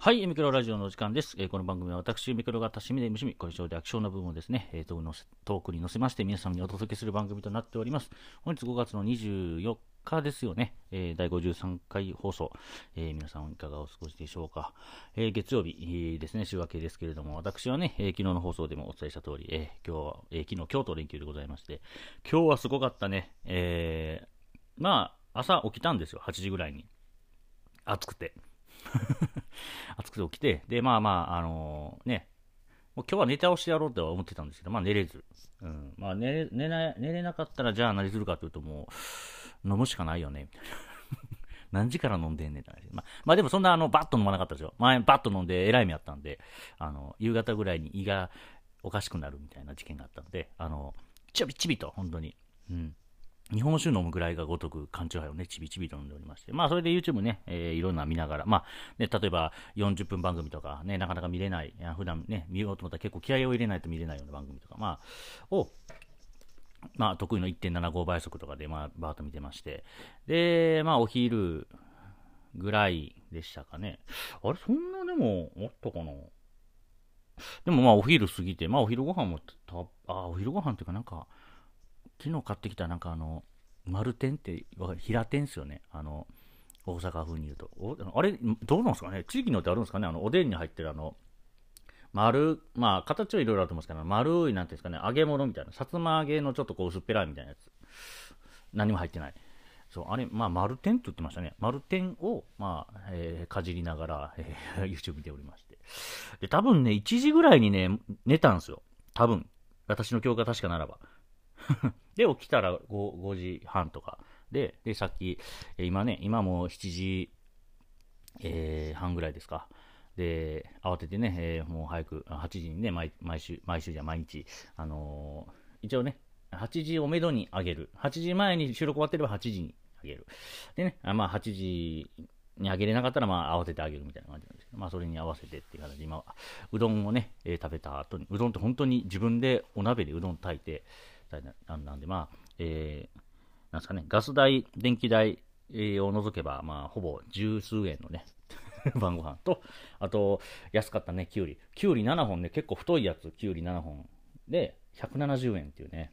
はい、ミクロラジオのお時間です。この番組は私、ミクロが多趣味で無趣味、これ以上で飽き性な部分をですね、トークに載せまして、皆様にお届けする番組となっております。本日5月の24日ですよね、第53回放送、皆さんいかがお過ごしでしょうか。月曜日ですね、週明けですけれども、私はね、昨日の放送でもお伝えした通り、今日は、昨日、京都連休でございまして、今日はすごかったね、朝起きたんですよ、8時ぐらいに。暑くて。暑くて起きて、で、もう今日は寝倒してやろうとは思ってたんですけど、寝れず。寝れなかったら、じゃあ何するかというと、もう、飲むしかないよね、みたいな。何時から飲んでんねんって話。でもそんな、バッと飲まなかったですよ。前、バッと飲んで、えらい目あったんで、夕方ぐらいに胃がおかしくなるみたいな事件があったんで、ちびちびと、本当に。日本酒飲むぐらいがごとく缶チューハイをね、ちびちびと飲んでおりまして。それで YouTube ね、いろんな見ながら、例えば40分番組とかね、なかなか見れない、普段ね、見ようと思ったら結構気合を入れないと見れないような番組とか、得意の 1.75 倍速とかで、バーッと見てまして。で、お昼ぐらいでしたかね。あれ、そんなでも、あったかな？でもお昼過ぎて、お昼ご飯もお昼ご飯っていうか昨日買ってきた丸天って平天ですよね。大阪風に言うとあれどうなんですかね。地域によってあるんですかね。おでんに入ってる形はいろいろあると思うんですけど、丸いなんていうんですかね、揚げ物みたいな、さつま揚げのちょっと薄っぺらいみたいなやつ、何も入ってない。そうあれ丸天って言ってましたね。丸天をかじりながら、YouTube 見ておりまして、で多分ね1時ぐらいにね寝たんですよ。多分私の記憶が確かならば。で起きたら 5時半とかでさっき今もう7時、半ぐらいですか。で慌ててね、もう早く8時にね毎日一応ね8時をめどに上げる、8時前に収録終わってれば8時に上げるでね、8時に上げれなかったら慌ててあげるみたいな感じなんですけど、それに合わせてっていう形で今はうどんをね、食べた後に、うどんって本当に自分でお鍋でうどん炊いてなんでなんですかね、ガス代、電気代を除けば、ほぼ十数円のね晩ご飯と、あと安かったねきゅうり7本ね、結構太いやつ、きゅうり7本で170円っていうね、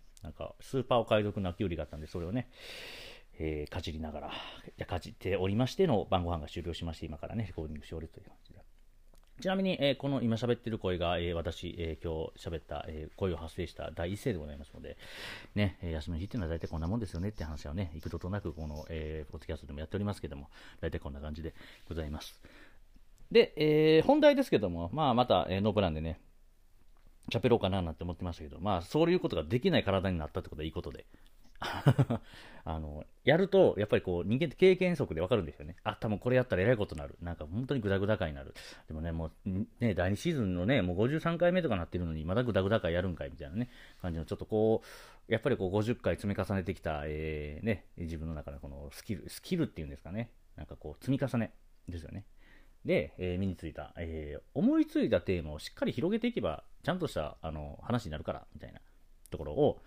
スーパーお買い得なきゅうりがあったんで、それをね、かじりながらかじっておりましての晩ご飯が終了しまして、今からねレコーディングしておるという感じで。ちなみに、この今喋ってる声が、私、今日喋った、声を発生した第一声でございますので、ね、休みの日っていうのは大体こんなもんですよねって話はね、幾度となくこの、ポッドキャストでもやっておりますけども、大体こんな感じでございます。で、本題ですけども、また、ノープランでね、喋ろうかななんて思ってましたけど、そういうことができない体になったってことはいいことで。やるとやっぱりこう人間って経験則で分かるんですよね。多分これやったらえらいことになる、本当にグダグダかになる。でもねもうね第2シーズンのねもう53回目とかなってるのにまだグダグダかやるんかいみたいなね感じの、ちょっとこうやっぱりこう50回積み重ねてきた、自分の中のこのスキルっていうんですかね、こう積み重ねですよね。で、身についた、思いついたテーマをしっかり広げていけばちゃんとした話になるからみたいなところを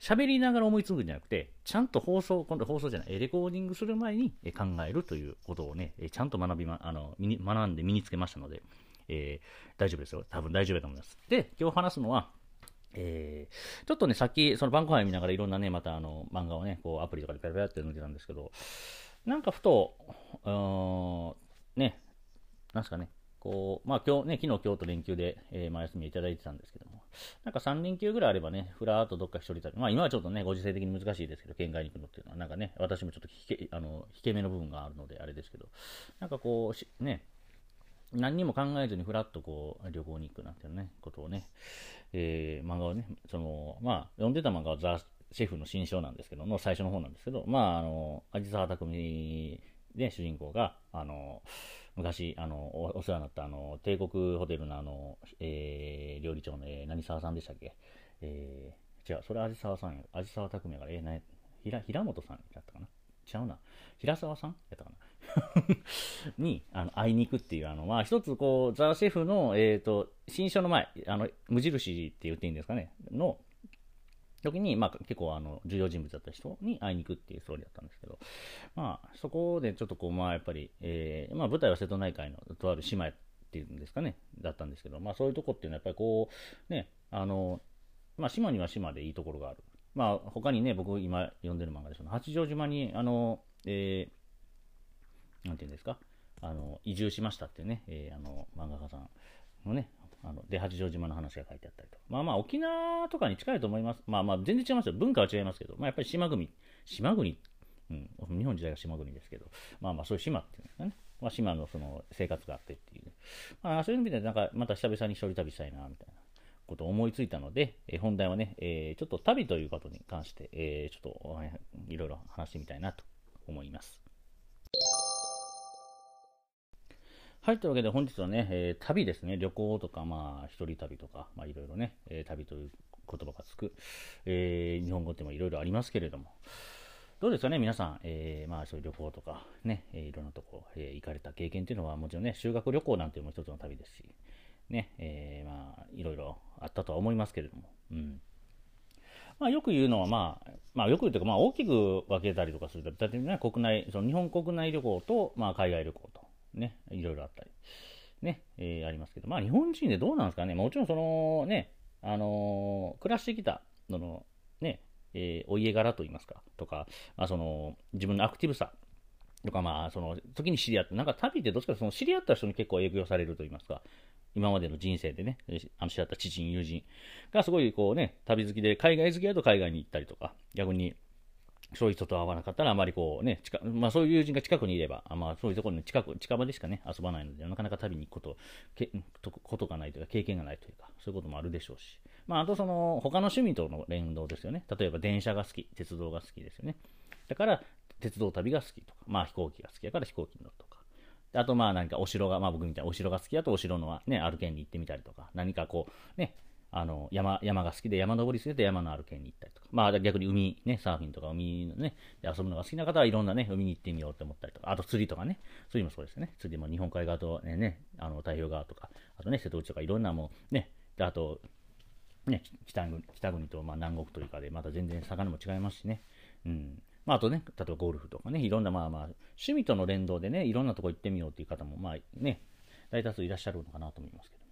喋りながら思いつくんじゃなくて、ちゃんとレコーディングする前に考えるということをね、ちゃんと学んで身につけましたので、大丈夫ですよ。多分大丈夫だと思います。で、今日話すのは、ちょっとね、さっき、その晩ご飯見ながらいろんなね、また漫画をね、こうアプリとかでペラペラって抜けたんですけど、ふと、なんですかね、今日ね、昨日と連休で、休みいただいてたんですけども、3連休ぐらいあればね、ふらーっとどっか一人旅、今はちょっとね、ご時世的に難しいですけど、県外に行くのっていうのは、私もちょっと引け目の部分があるので、あれですけど、何にも考えずにふらっと旅行に行くなんていうね、ことをね、漫画をね、読んでた漫画はザ・シェフの新章なんですけど、の最初の方なんですけど、味沢匠で主人公が、昔お世話になった帝国ホテルの料理長の、何沢さんでしたっけ、違う、それ味沢さんや、味沢匠やから、平本さんやったかな、違うな、平沢さんやったかなに会いに行くっていう、一つザ・シェフの、新書の前、無印って言っていいんですかねの時に、まあ、結構重要人物だった人に会いに行くっていうストーリーだったんですけど、まあ、そこでちょっとこう、まあ、やっぱり、まあ、舞台は瀬戸内海のとある島っていうんですかね、だったんですけど、まあ、そういうとこっていうのはやっぱりこうね、まあ、島には島でいいところがある。まあ、他にね、僕今読んでる漫画でしょ、八丈島になんていうんですか、移住しましたっていうね、漫画家さんのね、で八丈島の話が書いてあったりとか、まあまあ沖縄とかに近いと思います。まあまあ全然違いますよ、文化は違いますけど、まあやっぱり島国、うん、日本自体が島国ですけど、まあまあそういう島っていうんですかね、まあ、島のその生活があってっていう、まあそういう意味でなんかまた久々に一人旅したいなみたいなことを思いついたので、本題はね、ちょっと旅ということに関して、ちょっといろいろ話してみたいなと思います。はい、というわけで本日はね、旅ですね、旅行とか、まあ一人旅とか、まあいろいろね、旅という言葉がつく、日本語ってもいろいろありますけれども、どうですかね皆さん、まあそういう旅行とかね、いろんなとこ、行かれた経験っていうのはもちろんね、修学旅行なんていうのも一つの旅ですしね、まあいろいろあったとは思いますけれども、うん。まあ、よく言うのは、よく言うというか、まあ、大きく分けたりとかすると、例えばね、その日本国内旅行と、まあ、海外旅行と、ね、いろいろあったり、ね、ありますけど、まあ、日本人でどうなんですかね、もちろん、そのね、暮らしてきた、その、ね、お家柄といいますか、とか、まあ、その、自分のアクティブさとか、まあ、その時に知り合って、なんか旅ってどっちかというと、その知り合った人に結構影響されるといいますか、今までの人生でね、知り合った知人、友人がすごいこうね、旅好きで、海外好きだと海外に行ったりとか、逆にそういう人と会わなかったら、あまりこうね、まあ、そういう友人が近くにいれば、まあ、そういうところに近場でしかね、遊ばないので、なかなか旅に行くことがないというか、経験がないというか、そういうこともあるでしょうし、まあ、あとその、他の趣味との連動ですよね、例えば電車が好き、鉄道が好きですよね、だから鉄道旅が好きとか、まあ、飛行機が好きだから飛行機に乗るとか。あと、まあ、何かお城が、まあ、僕みたいなお城が好きだと、お城のね、ある県に行ってみたりとか、何かこう、ね、山が好きで、山登り好きで、山のある県に行ったりとか、まあ、逆に海、ね、サーフィンとか、海のね、遊ぶのが好きな方はいろんなね、海に行ってみようと思ったりとか、あと釣りとかね、釣りもそうですよね、釣りも日本海側とね、太平洋側とか、あとね、瀬戸内とか、いろんなもう、ね、あと、ね、北国と、まあ、南国というかで、また全然魚も違いますしね、うん。まあ、あとね、例えばゴルフとかね、いろんな、まあまあ、趣味との連動でね、いろんなとこ行ってみようっていう方も、まあね、大多数いらっしゃるのかなと思いますけど、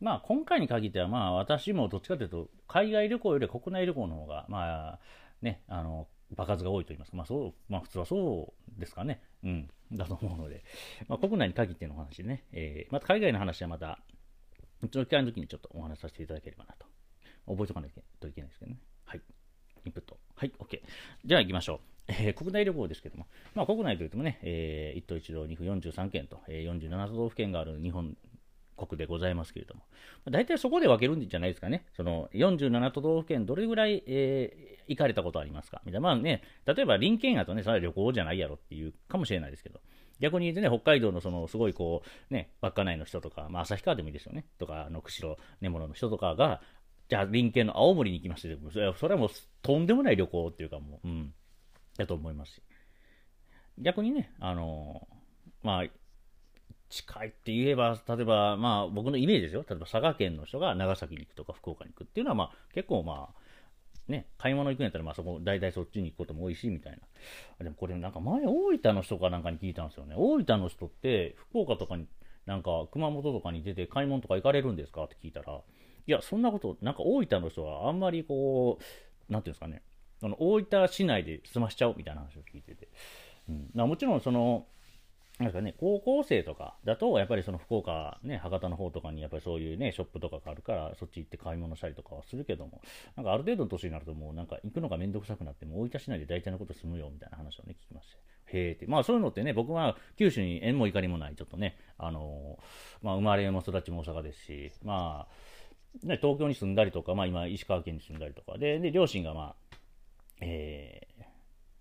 まあ、今回に限っては、まあ、私もどっちかというと、海外旅行より国内旅行の方が、まあ、ね、場数が多いと言いますか、まあ、普通はそうですかね、うん、だと思うので、まあ、国内に限ってのお話でね、また海外の話はまた、うちの機会の時にちょっとお話しさせていただければなと、覚えておかないといけないですけどね。はい。インプット。はい、OK。じゃあ行きましょう。国内旅行ですけども、まあ、国内といってもね、1都1道2府43県と、47都道府県がある日本国でございますけれども、まあ、大体そこで分けるんじゃないですかね、その47都道府県どれぐらい、行かれたことありますかみたいな、まあね、例えば隣県やとね、それは旅行じゃないやろっていうかもしれないですけど、逆に言うとね、北海道のそのすごいこう、ね、稚内の人とか、まあ、旭川でもいいですよね、とか、釧路、根室の人とかが、じゃあ隣県の青森に行きましたけど、それはもうとんでもない旅行っていうかもう、うん。だと思いますし、逆にね、まあ、近いって言えば、例えば、まあ、僕のイメージですよ、例えば佐賀県の人が長崎に行くとか、福岡に行くっていうのは、まあ、結構、まあ、ね、買い物行くんやったら、まあ、大体そっちに行くことも多いし、みたいな。でも、これ、なんか前、大分の人かなんかに聞いたんですよね。大分の人って、福岡とかに、なんか、熊本とかに出て、買い物とか行かれるんですかって聞いたら、いや、そんなこと、なんか大分の人は、あんまりこう、なんていうんですかね、大分市内で済ましちゃおうみたいな話を聞いてて、うん、もちろんそのなんか、ね、高校生とかだとやっぱりその福岡、ね、博多の方とかにやっぱりそういう、ね、ショップとかがあるからそっち行って買い物したりとかはするけども、なんかある程度の年になるともうなんか行くのがめんどくさくなって、もう大分市内で大体のこと済むよみたいな話を、ね、聞きまして、へーって、まあ、そういうのってね、僕は九州に縁も怒りもない、ちょっとね、まあ、生まれも育ちも大阪ですし、まあね、東京に住んだりとか、まあ、今石川県に住んだりとかで両親がまあ岐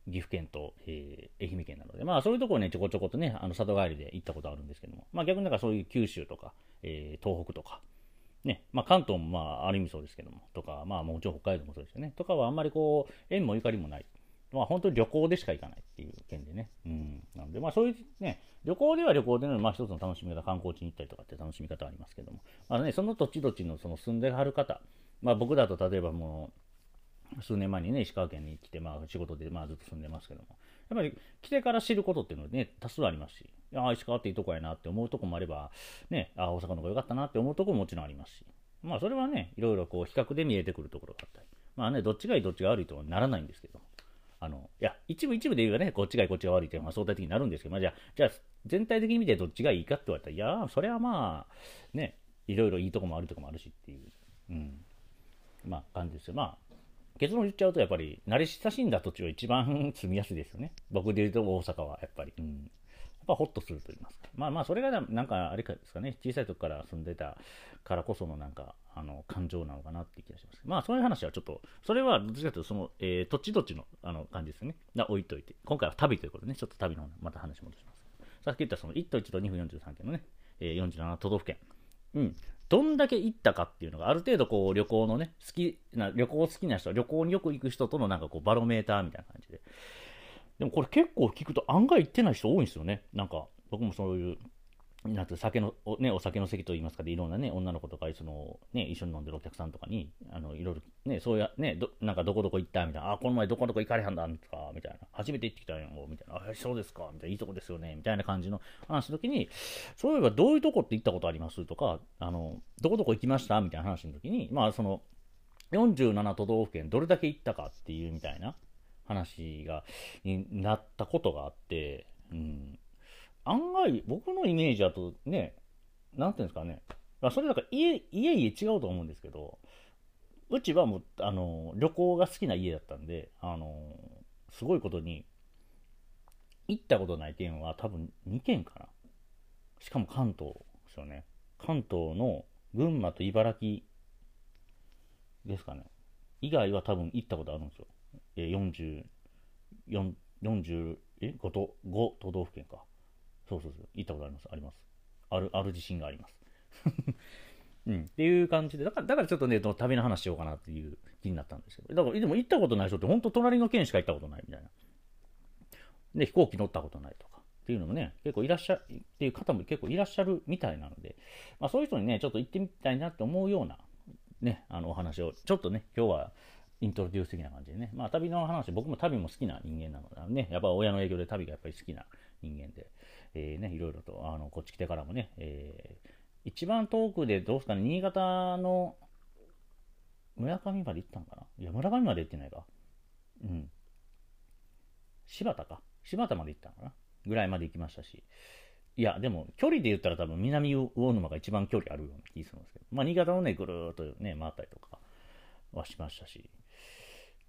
阜県と、愛媛県なので、まあ、そういうところね、ちょこちょことね、里帰りで行ったことあるんですけども、まあ、逆になんかそういう九州とか、東北とか、ね、まあ、関東もまあ、ある意味そうですけども、とか、まあ、もちろん北海道もそうですよね、とかはあんまりこう、縁もゆかりもない、まあ、本当に旅行でしか行かないっていう件でね、うん、なので、まあ、そういうね、旅行では旅行での、まあ、一つの楽しみ方、観光地に行ったりとかって楽しみ方ありますけども、まあね、その土地のその住んではる方、まあ、僕だと例えばもう、数年前にね石川県に来て、仕事でずっと住んでますけども、やっぱり来てから知ることっていうのはね多数ありますし、石川っていいとこやなって思うとこもあればね、大阪の方が良かったなって思うとこももちろんありますし、それはねいろいろこう比較で見えてくるところがあったり、どっちがいいどっちが悪いとはならないんですけども、一部で言えばねこっちがいいこっちが悪いって相対的になるんですけど、じゃあ全体的に見てどっちがいいかって言われたら、それはねいろいろいいとこも悪いとこもあるしっていう、感じですよ。結論言っちゃうとやっぱり慣れ親しんだ土地は一番住みやすいですよね。僕で言うと大阪はやっぱり、ホッとすると言いますか。それがなんかあれかですかね、小さい時から住んでたからこそのなんか感情なのかなって気がします。そういう話はちょっと、それはどっちかというとその、土地土地の感じですね。置いといて、今回は旅ということでね、ちょっと旅の方また話戻します。さっき言ったその1都1都2府43県のね、47都道府県。どんだけ行ったかっていうのがある程度こう旅行のね好きな人、旅行によく行く人とのなんかこうバロメーターみたいな感じで、でもこれ結構聞くと案外行ってない人多いんですよね。なんか僕もそういうお酒の席といいますかで、いろんなね女の子とか一緒に飲んでるお客さんとかにいろいろねそういうね どこどこ行ったみたいな、この前どこどこ行かれはんだんかみたいな、初めて行ってきたんよみたいな、そうですかみたいな、いいとこですよねみたいな感じの話の時に、そういえばどういうとこって行ったことありますとか、どこどこ行きましたみたいな話の時に、その47都道府県どれだけ行ったかっていうみたいな話になったことがあって、案外僕のイメージだとね、なんていうんですかね、それだから家々違うと思うんですけど、うちはもう旅行が好きな家だったんで、すごいことに行ったことない県は多分2県かな。しかも関東ですよね。関東の群馬と茨城ですかね以外は多分行ったことあるんですよ。45都道府県か。そう行ったことあります。ある自信があります、っていう感じで、だからちょっとね旅の話しようかなっていう気になったんですけど、だからでも行ったことない人って本当隣の県しか行ったことないみたいなで、飛行機乗ったことないとかっていうのもね結構いらっしゃるっていう方も結構いらっしゃるみたいなので、そういう人にねちょっと行ってみたいなって思うようなねお話をちょっとね今日はイントロデュース的な感じでね、旅の話、僕も旅も好きな人間なのでね、やっぱ親の影響で旅がやっぱり好きな人間で、いろいろとこっち来てからもね、一番遠くでどうですかね、新潟の村上まで行ったんかな、村上まで行ってないか、柴田まで行ったのかなぐらいまで行きましたし、でも距離で言ったら多分南魚沼が一番距離あるような気がするんですけど、新潟をねぐるーっとね回ったりとかはしましたし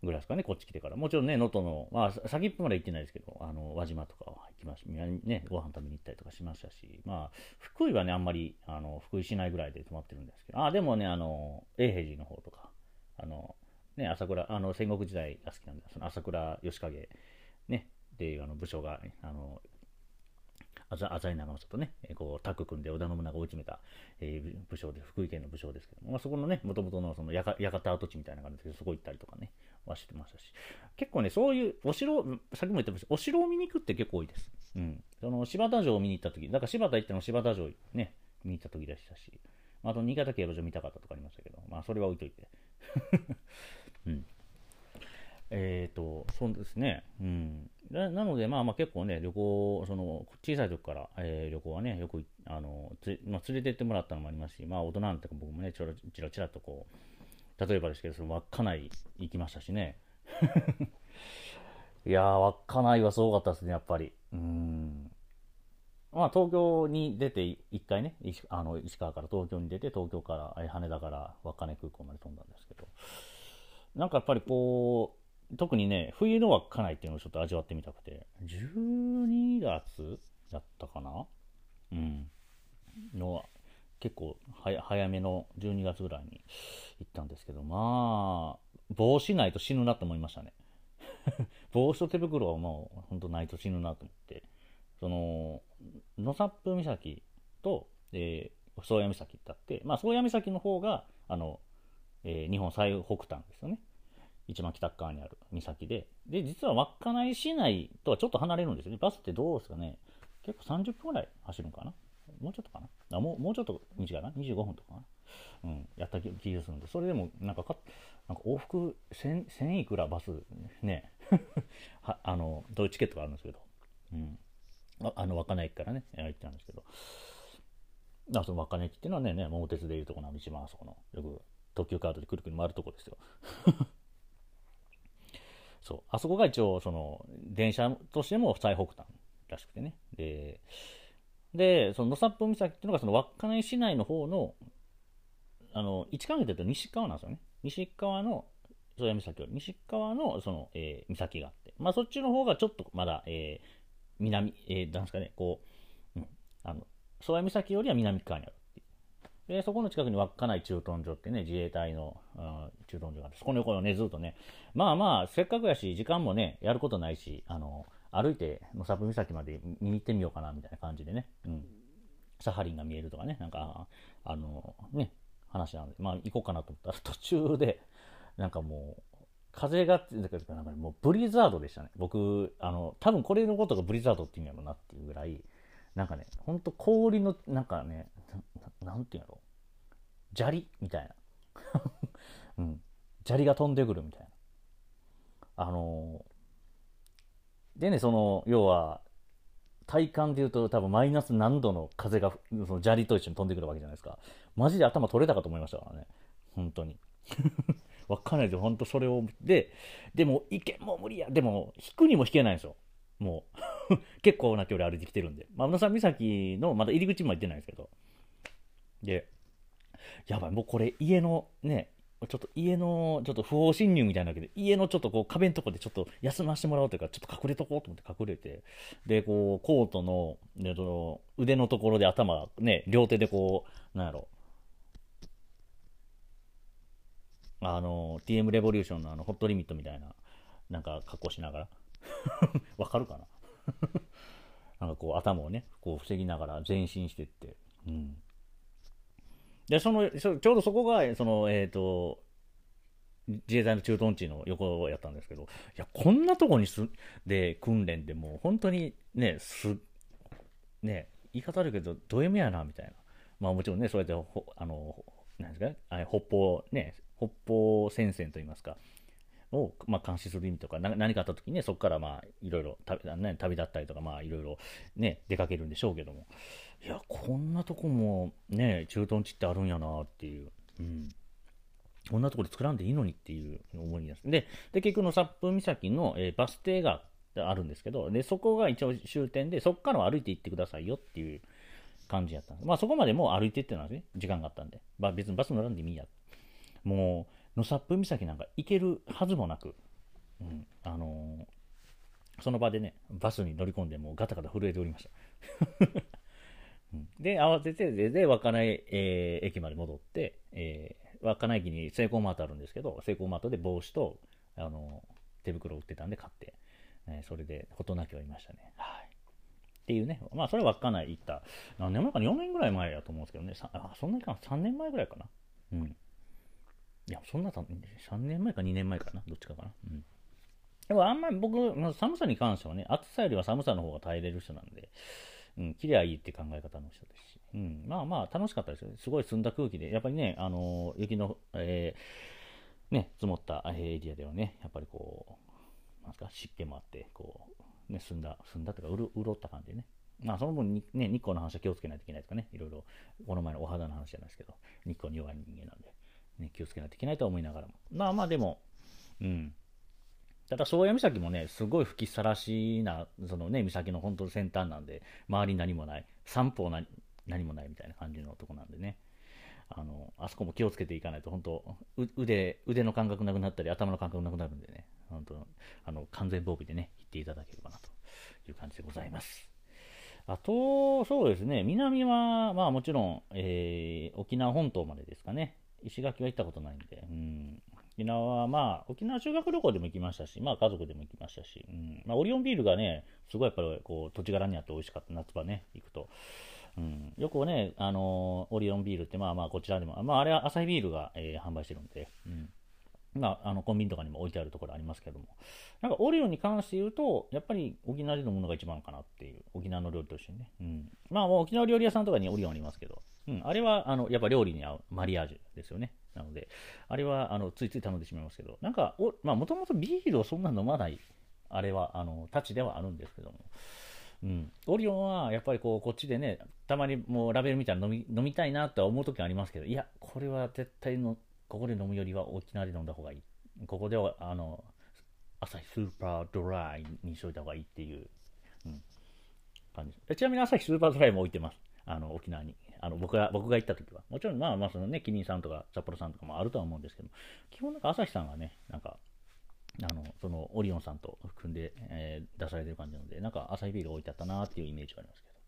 ぐらいですかね、こっち来てから。もちろんね、能登の、先っぽまで行ってないですけど、輪島とかは行きましたね、ご飯食べに行ったりとかしましたし、福井はね、あんまり、福井市内ぐらいで泊まってるんですけど、でもね、永平寺の方とか、朝倉、戦国時代が好きなんで、その朝倉義景、ね、っていう武将が、浅井長政とね、こうタッグ組んで織田信長を追い詰めた、武将で、福井県の武将ですけども、そこのね、もともとのその館跡地みたいな感じで、そこ行ったりとかね、はしてましたし、結構ね、そういうお城、さっきも言ってました、お城を見に行くって結構多いです。その柴田城を見に行った時、だから柴田行っての柴田城ね、見に行った時でしたし、あと新潟競馬場見たかったとかありましたけど、それは置いといて。そうですね。なので、結構ね、旅行、小さい時から、旅行はね、よく、連れてってもらったのもありますし、大人なんて僕もね、ちらとこう、例えばですけど、稚内行きましたしね。いやー、稚内はすごかったですね、やっぱり。東京に出て、一回ね、石川から東京に出て、東京から、羽田から稚内空港まで飛んだんですけど、なんかやっぱりこう、特にね、冬の稚内っていうのをちょっと味わってみたくて、12月だったかなの結構早めの12月ぐらいに行ったんですけど、帽子ないと死ぬなと思いましたね。帽子と手袋はもう本当ないと死ぬなと思って、納沙布岬と、宗谷岬だって、宗谷岬の方が、日本最北端ですよね。一番北側にある岬で、実は稚内市内とはちょっと離れるんですよね。バスってどうですかね、結構30分ぐらい走るんかな、もうちょっとかな、もうちょっと短いかな、25分とかかな、やった気がするんで、それでもなんかなんか往復1000いくらバスねはどういうチケットがあるんですけど、うん、稚内駅からね行ったんですけど、その稚内駅っていうのはね桃鉄でいうとこの一番あそこのよく特急カードでくるくる回るとこですよそうあそこが一応その電車としても最北端らしくてね、でその野散歩岬っていうのがその稚内市内の方の一関係でいうと西側なんですよね。西側の宗谷岬より西側のその、岬があって、そっちの方がちょっとまだ、南、なんですかね、こう、宗谷岬よりは南側にあるっていう。で、そこの近くに稚内駐屯所ってね、自衛隊の、駐屯所があって、そこの横をね、ずっとね、せっかくやし、時間もね、やることないし、歩いて野散岬まで見に行ってみようかなみたいな感じでね、うん、サハリンが見えるとかね、なんか、ね、話なので、行こうかなと思ったら途中でなんかもう風がなんかもうブリザードでしたね。僕多分これのことがブリザードって意味やろうなっていうぐらいなんかね、ほんと氷のなんかね なんていうんやろ、砂利みたいな、うん、砂利が飛んでくるみたいなでね、その要は体感でいうと多分マイナス何度の風がその砂利と一緒に飛んでくるわけじゃないですか。マジで頭取れたかと思いましたからね、本当にわかんないですよ、本当それをでも行けもう無理や、でも引くにも引けないんですよもう結構な距離歩いてきてるんで、野散岬のまだ入り口も行ってないんですけど、でやばい、もうこれ家のねちょっと家のちょっと不法侵入みたいなわけで、家のちょっとこう壁のとこでちょっと休ませてもらおうというか、ちょっと隠れとこうと思って隠れて、でこうコートの腕のところで頭ね両手でこうなんやろ、TM レボリューションのホットリミットみたいななんか格好しながらわかるかななんかこう頭をねこう防ぎながら前進してって、うん。でちょうどそこがその、自衛隊の駐屯地の横やったんですけど、いやこんなとこにで訓練でもう本当にねね言い方あるけどド M やなみたいな、もちろんねそうやってなんですか北方戦線といいますかを、監視する意味とか何かあった時にねそこからいろいろ旅だったりとかいろいろね出かけるんでしょうけども、いやこんなとこもね駐屯地ってあるんやなっていう、うん、こんなとこで作らんでいいのにっていう思いです。で結局野散岬の、バス停があるんですけど、でそこが一応終点でそこからは歩いて行ってくださいよっていう感じやったんです。そこまでもう歩いてってのはね時間があったんで、別にバス乗らんでもいいや、もう野散岬なんか行けるはずもなく、うん、その場でねバスに乗り込んでもうガタガタ震えておりましたで慌てて稚内、駅まで戻って、稚内駅にセイコーマートあるんですけど、セイコーマートで帽子と、手袋を売ってたんで買って、それで事なきを得ましたね、はい、っていうね、それは稚内行った何年前かな、4年ぐらい前やと思うんですけどね、そんなにか3年前ぐらいかな、うん、いやそんな3年前か2年前かなどっちかかな、うん、でもあんまり僕寒さに関してはね暑さよりは寒さの方が耐えれる人なんで、うん、切りゃいいって考え方の人ですし、うん、楽しかったですよ。すごい澄んだ空気で、やっぱりね、雪の、ね、積もったエリアではね、やっぱりこう、なんすか、湿気もあって、こう、ね、澄んだというか、潤った感じでね、その分ね、日光の話は気をつけないといけないとかね、いろいろ、この前のお肌の話じゃないですけど、日光に弱い人間なんで、ね、気をつけないといけないと思いながらも。でも、うん。ただ宗谷岬もねすごい吹きさらしなそのね岬の本当先端なんで、周り何もない、三方何もないみたいな感じのとこなんでね、あそこも気をつけていかないと本当腕の感覚なくなったり頭の感覚なくなるんでね、本当完全防備でね行っていただければなという感じでございます。あとそうですね、南はもちろん、沖縄本島までですかね。石垣は行ったことないんで、うん、沖縄は沖縄修学旅行でも行きましたし、家族でも行きましたし、うん、オリオンビールがねすごいやっぱりこう土地柄にあって美味しかった、夏場ね行くと、うん、よくねオリオンビールってこちらでもあれはアサヒビールが、販売してるんで、うん、コンビニとかにも置いてあるところありますけども、なんかオリオンに関して言うとやっぱり沖縄でのものが一番かなっていう、沖縄の料理としてね、うん、もう沖縄料理屋さんとかにオリオンありますけど、うん、あれはやっぱ料理に合うマリアージュですよね。なので、あれはついつい頼んでしまいますけど、なんかもともとビールをそんな飲まない、あれはたちではあるんですけども、うん、オリオンはやっぱりこっちでね、たまにもうラベル見たら飲みたいなとは思う時ありますけど、いや、これは絶対のここで飲むよりは沖縄で飲んだ方がいい。ここでは朝日スーパードライにしといた方がいいっていう、うん、感じです。ちなみに朝日スーパードライも置いてます。沖縄に。僕が行った時は。もちろんまあそのね、キリンさんとか札幌さんとかもあるとは思うんですけど、基本なんか朝日さんがね、なんか、そのオリオンさんと組んで、出されてる感じなので、なんか朝日ビール置いてあったなっていうイメージがありますけど。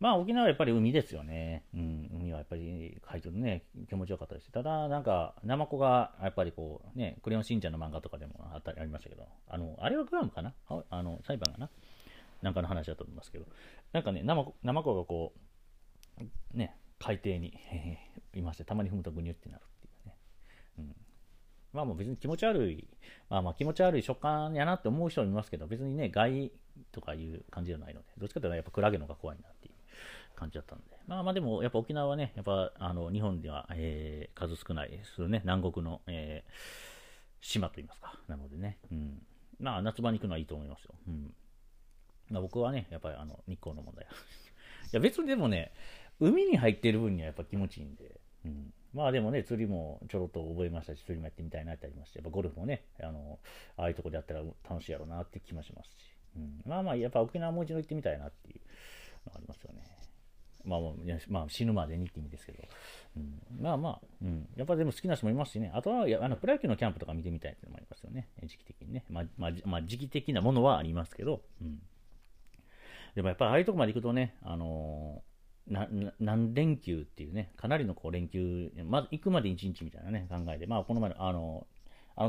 まあ沖縄はやっぱり海ですよね。うん、海はやっぱり海上でね、気持ちよかったです。ただ、なんか、ナマコがやっぱりこう、ね、クレヨンしんちゃんの漫画とかでもありましたけど、あれはグアムかな、裁判かな、なんかの話だと思いますけど、なんかね、ナマコがこう、ね、海底にいまして、たまに踏むとグニュってなるっていうね。うんまあもう別に気持ち悪い、まあ気持ち悪い食感やなって思う人もいますけど、別にね、害とかいう感じではないので、どっちかというとやっぱクラゲの方が怖いなっていう感じだったので、まあでもやっぱ沖縄はね、やっぱ日本では、数少ないですよね、南国の、島といいますか、なのでね、うん、まあ夏場に行くのはいいと思いますよ。うんまあ、僕はね、やっぱり日光の問題は。いや別にでもね、海に入っている分にはやっぱ気持ちいいんで、うんまあでもね、釣りもちょろっと覚えましたし、釣りもやってみたいなってありまして、やっぱゴルフもね、ああいうとこでやったら楽しいやろうなって気もしますし、うん、まあやっぱ沖縄もう一度行ってみたいなっていうのがありますよね。まあもう、まあ、死ぬまでにって意味ですけど、うん、まあ、うん、やっぱでも好きな人もいますしね、あとはプロ野球のキャンプとか見てみたいっていうのもありますよね、時期的にね。まあ時期的なものはありますけど、うん、でもやっぱりああいうとこまで行くとね、何連休っていうね、かなりのこう連休、まず行くまで1日みたいなね、考えで、まあこの前のあの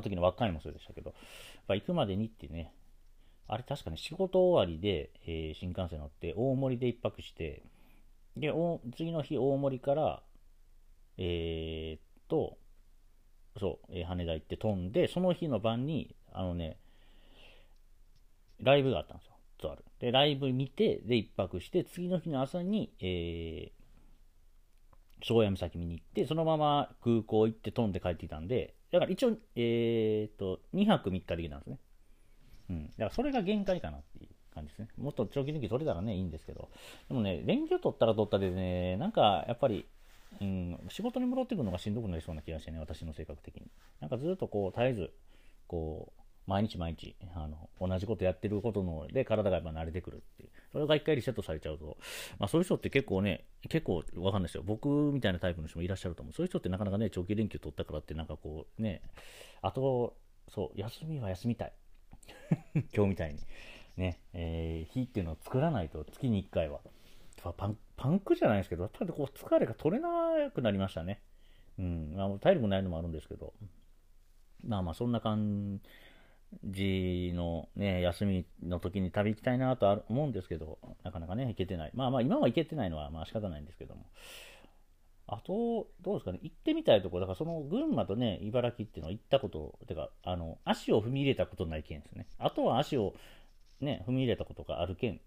時の稚内もそうでしたけど、やっぱ行くまでにってね、あれ確かね、仕事終わりで、新幹線乗って、大森で1泊して、で、次の日大森から、そう、羽田行って飛んで、その日の晩に、ライブがあったんですよ。あるでライブ見てで1泊して次の日の朝に宗谷岬見に行ってそのまま空港行って飛んで帰ってきたんでだから一応2泊3日できたんですね、うん、だからそれが限界かなっていう感じですね。もっと長期連休取れたらねいいんですけどでもね連休取ったら取ったでねなんかやっぱり、うん、仕事に戻ってくるのがしんどくなりそうな気がしてね私の性格的になんかずっとこう絶えずこう毎日同じことやってることので体がやっぱ慣れてくるっていうそれが一回リセットされちゃうと、まあ、そういう人って結構わかんないですよ。僕みたいなタイプの人もいらっしゃると思う。そういう人ってなかなかね長期連休取ったからってなんかこうねあとそう休みは休みたい今日みたいにね、日っていうのを作らないと月に1回はパンクじゃないですけどただこう疲れが取れなくなりましたね。うんまあ体力ないのもあるんですけどまあそんな感じのね、休みの時に旅行きたいなと思うんですけどなかなかね行けてないまあ今は行けてないのはまあ仕方ないんですけどもあとどうですかね行ってみたいところだからその群馬とね茨城っていうのは行ったことてか足を踏み入れたことない県ですね。あとは足をね踏み入れたことがある県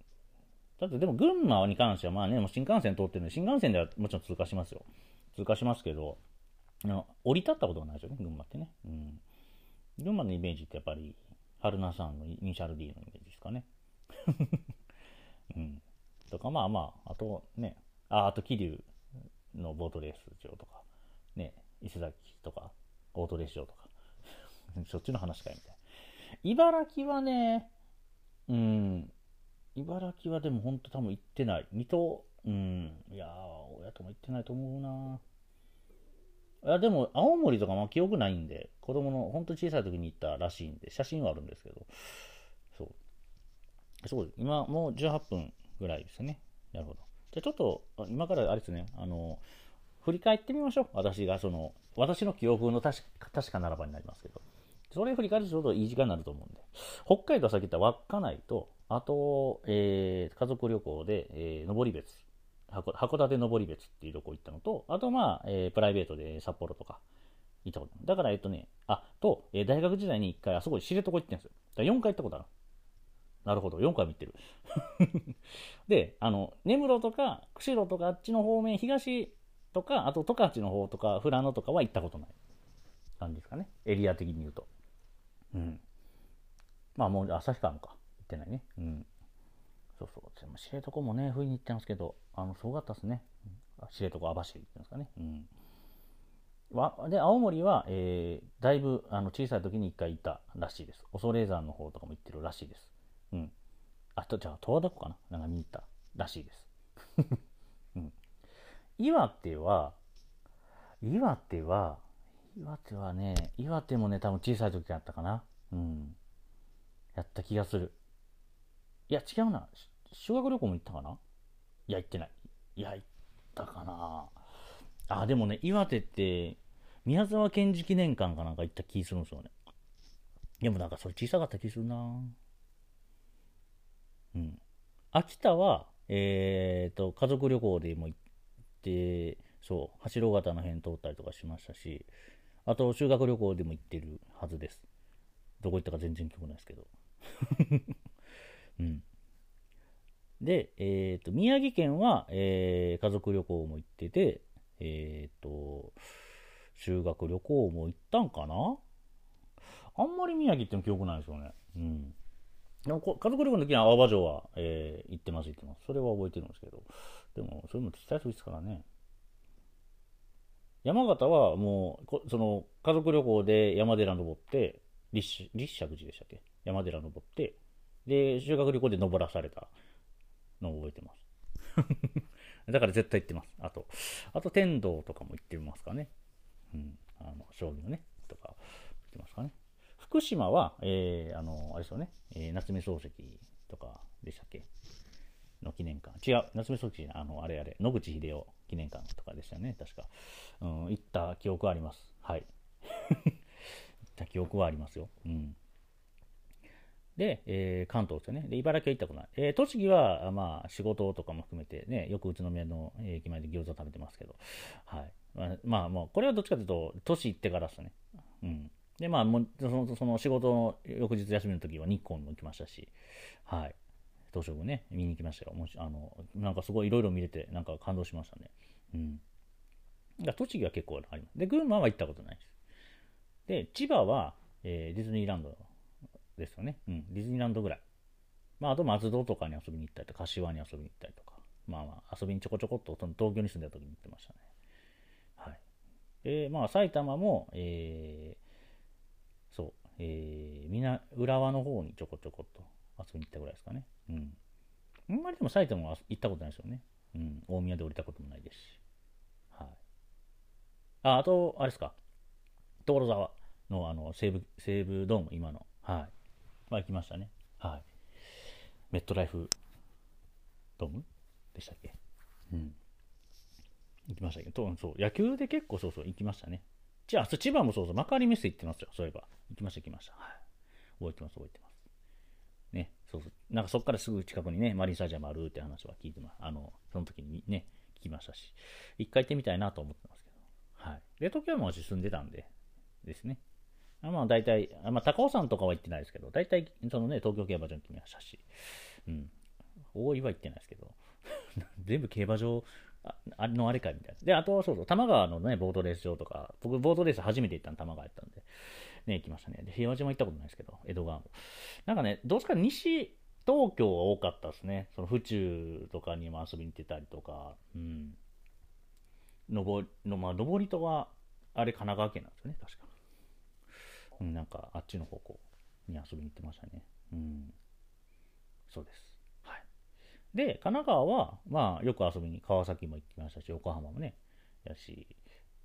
だってでも群馬に関してはまあねもう新幹線通ってるので新幹線ではもちろん通過しますけど降り立ったことがないですよね群馬ってね、うん群馬のイメージってやっぱり春菜さんのイニシャル D のイメージですかね、うん、とかまああとねあと桐生のボートレース場とかね伊勢崎とかオートレース場とかそっちの話かいみたいな。茨城はねうん茨城はでもほんと多分行ってない。水戸うんいや親とも行ってないと思うな。いやでも青森とかも記憶ないんで子供のほんと小さい時に行ったらしいんで写真はあるんですけどそう今もう18分ぐらいですね。なるほどじゃあちょっと今からあれですね振り返ってみましょう。私の記憶の確かならばになりますけどそれ振り返るとちょうどいい時間になると思うんで北海道はさっき言った稚内とあと、家族旅行で、登別函館登別っていうとこ行ったのと、あとプライベートで札幌とか行ったことある。だから大学時代に1回あそこに知床行ってんですよ。だから4回行ったことある。なるほど、4回も行ってる。で、根室とか釧路とかあっちの方面、東とか、あと十勝の方とか富良野とかは行ったことない感じですかね、エリア的に言うと。うん。まあもう旭川か、行ってないね。うん。そうそう。知床もね、冬に行ってますけど、すごかったですね。知床、網走って言うんですかね。うん。で、青森は、だいぶ小さい時に一回行ったらしいです。恐山の方とかも行ってるらしいです。うん。あと、じゃあ、十和田湖かななんか見に行ったらしいです。うん。岩手もね、多分小さい時だったかな。うん。やった気がする。いや、違うな。修学旅行も行ったかな。いや、行ってない。いや、行ったかな。あ、でもね、岩手って、宮沢賢治記念館かなんか行った気するんですよね。でもなんかそれ小さかった気するな。うん。秋田は、家族旅行でも行って、そう、八郎潟の辺通ったりとかしましたし、あと修学旅行でも行ってるはずです。どこ行ったか全然記憶ないですけど。うん。で、宮城県は、家族旅行も行ってて、修学旅行も行ったんかな？あんまり宮城って記憶ないですよね。うん。でも家族旅行の時に泡場城は、行ってます。それは覚えてるんですけど。でも、それも小さい時ですからね。山形はもう、家族旅行で山寺登って、立石寺でしたっけ？山寺登って、で、修学旅行で登らされたのを覚えてます。だから絶対行ってます。あと天童とかも行ってますかね。うん。将棋のね、とか、行ってますかね。福島は、あれですよね、夏目漱石とかでしたっけの記念館。違う、夏目漱石、野口英世記念館とかでしたね、確か。うん、行った記憶はあります。はい。行った記憶はありますよ。うん。で、関東ですよね。で、茨城は行ったことない。栃木は、まあ、仕事とかも含めてね、よく宇都宮の駅前で餃子食べてますけど、はい。まあ、もう、これはどっちかというと、都市行ってからですね。うん。で、まあ、もうその仕事の翌日休みの時は日光にも行きましたし、はい。東照宮ね、見に行きましたよ。もし、なんかすごいいろいろ見れて、なんか感動しましたね。うん。だから栃木は結構あります。で、群馬は行ったことないです。で、千葉は、ディズニーランドですよね。うん。ディズニーランドぐらい。まあ、あと松戸とかに遊びに行ったりとか、柏に遊びに行ったりとか、まあ、遊びにちょこちょこっと、東京に住んでた時に行ってましたね。はい。で、まあ、埼玉も、浦和の方にちょこちょこっと遊びに行ったぐらいですかね。うん。あんまりでも埼玉は行ったことないですよね。うん。大宮で降りたこともないですし。はい。あと、あれですか。所沢の、西武ドーム、今の。はい。まあ、行きましたね。はい。メットライフドームでしたっけ？うん。行きましたけど、そう、野球で結構そう行きましたね。じゃあ、千葉もそう、幕張メッセ行ってますよ、そういえば。行きました。はい。覚えてます。ね、そう。なんかそっからすぐ近くにね、マリンスタジアムあるって話は聞いてます。その時にね、聞きましたし、一回行ってみたいなと思ってますけど。はい。で、東京も私住んでたんで、ですね。まあ大体、高尾山とかは行ってないですけど、大体、東京競馬場に行きましたし、うん。大井は行ってないですけど、全部競馬場のあれかいみたいな。で、あと、そうそう、多摩川のね、ボートレース場とか、僕、ボートレース初めて行ったの多摩川やったんで、ね、行きましたね。で、平和島行ったことないですけど、江戸川も。なんかね、どうですか、西東京は多かったですね。府中とかにも遊びに行ってたりとか、うん。登戸は、あれ、神奈川県なんですよね、確か。うん、なんか、あっちの方向に遊びに行ってましたね。うん。そうです。はい。で、神奈川は、まあ、よく遊びに、川崎も行ってましたし、横浜もね、やし、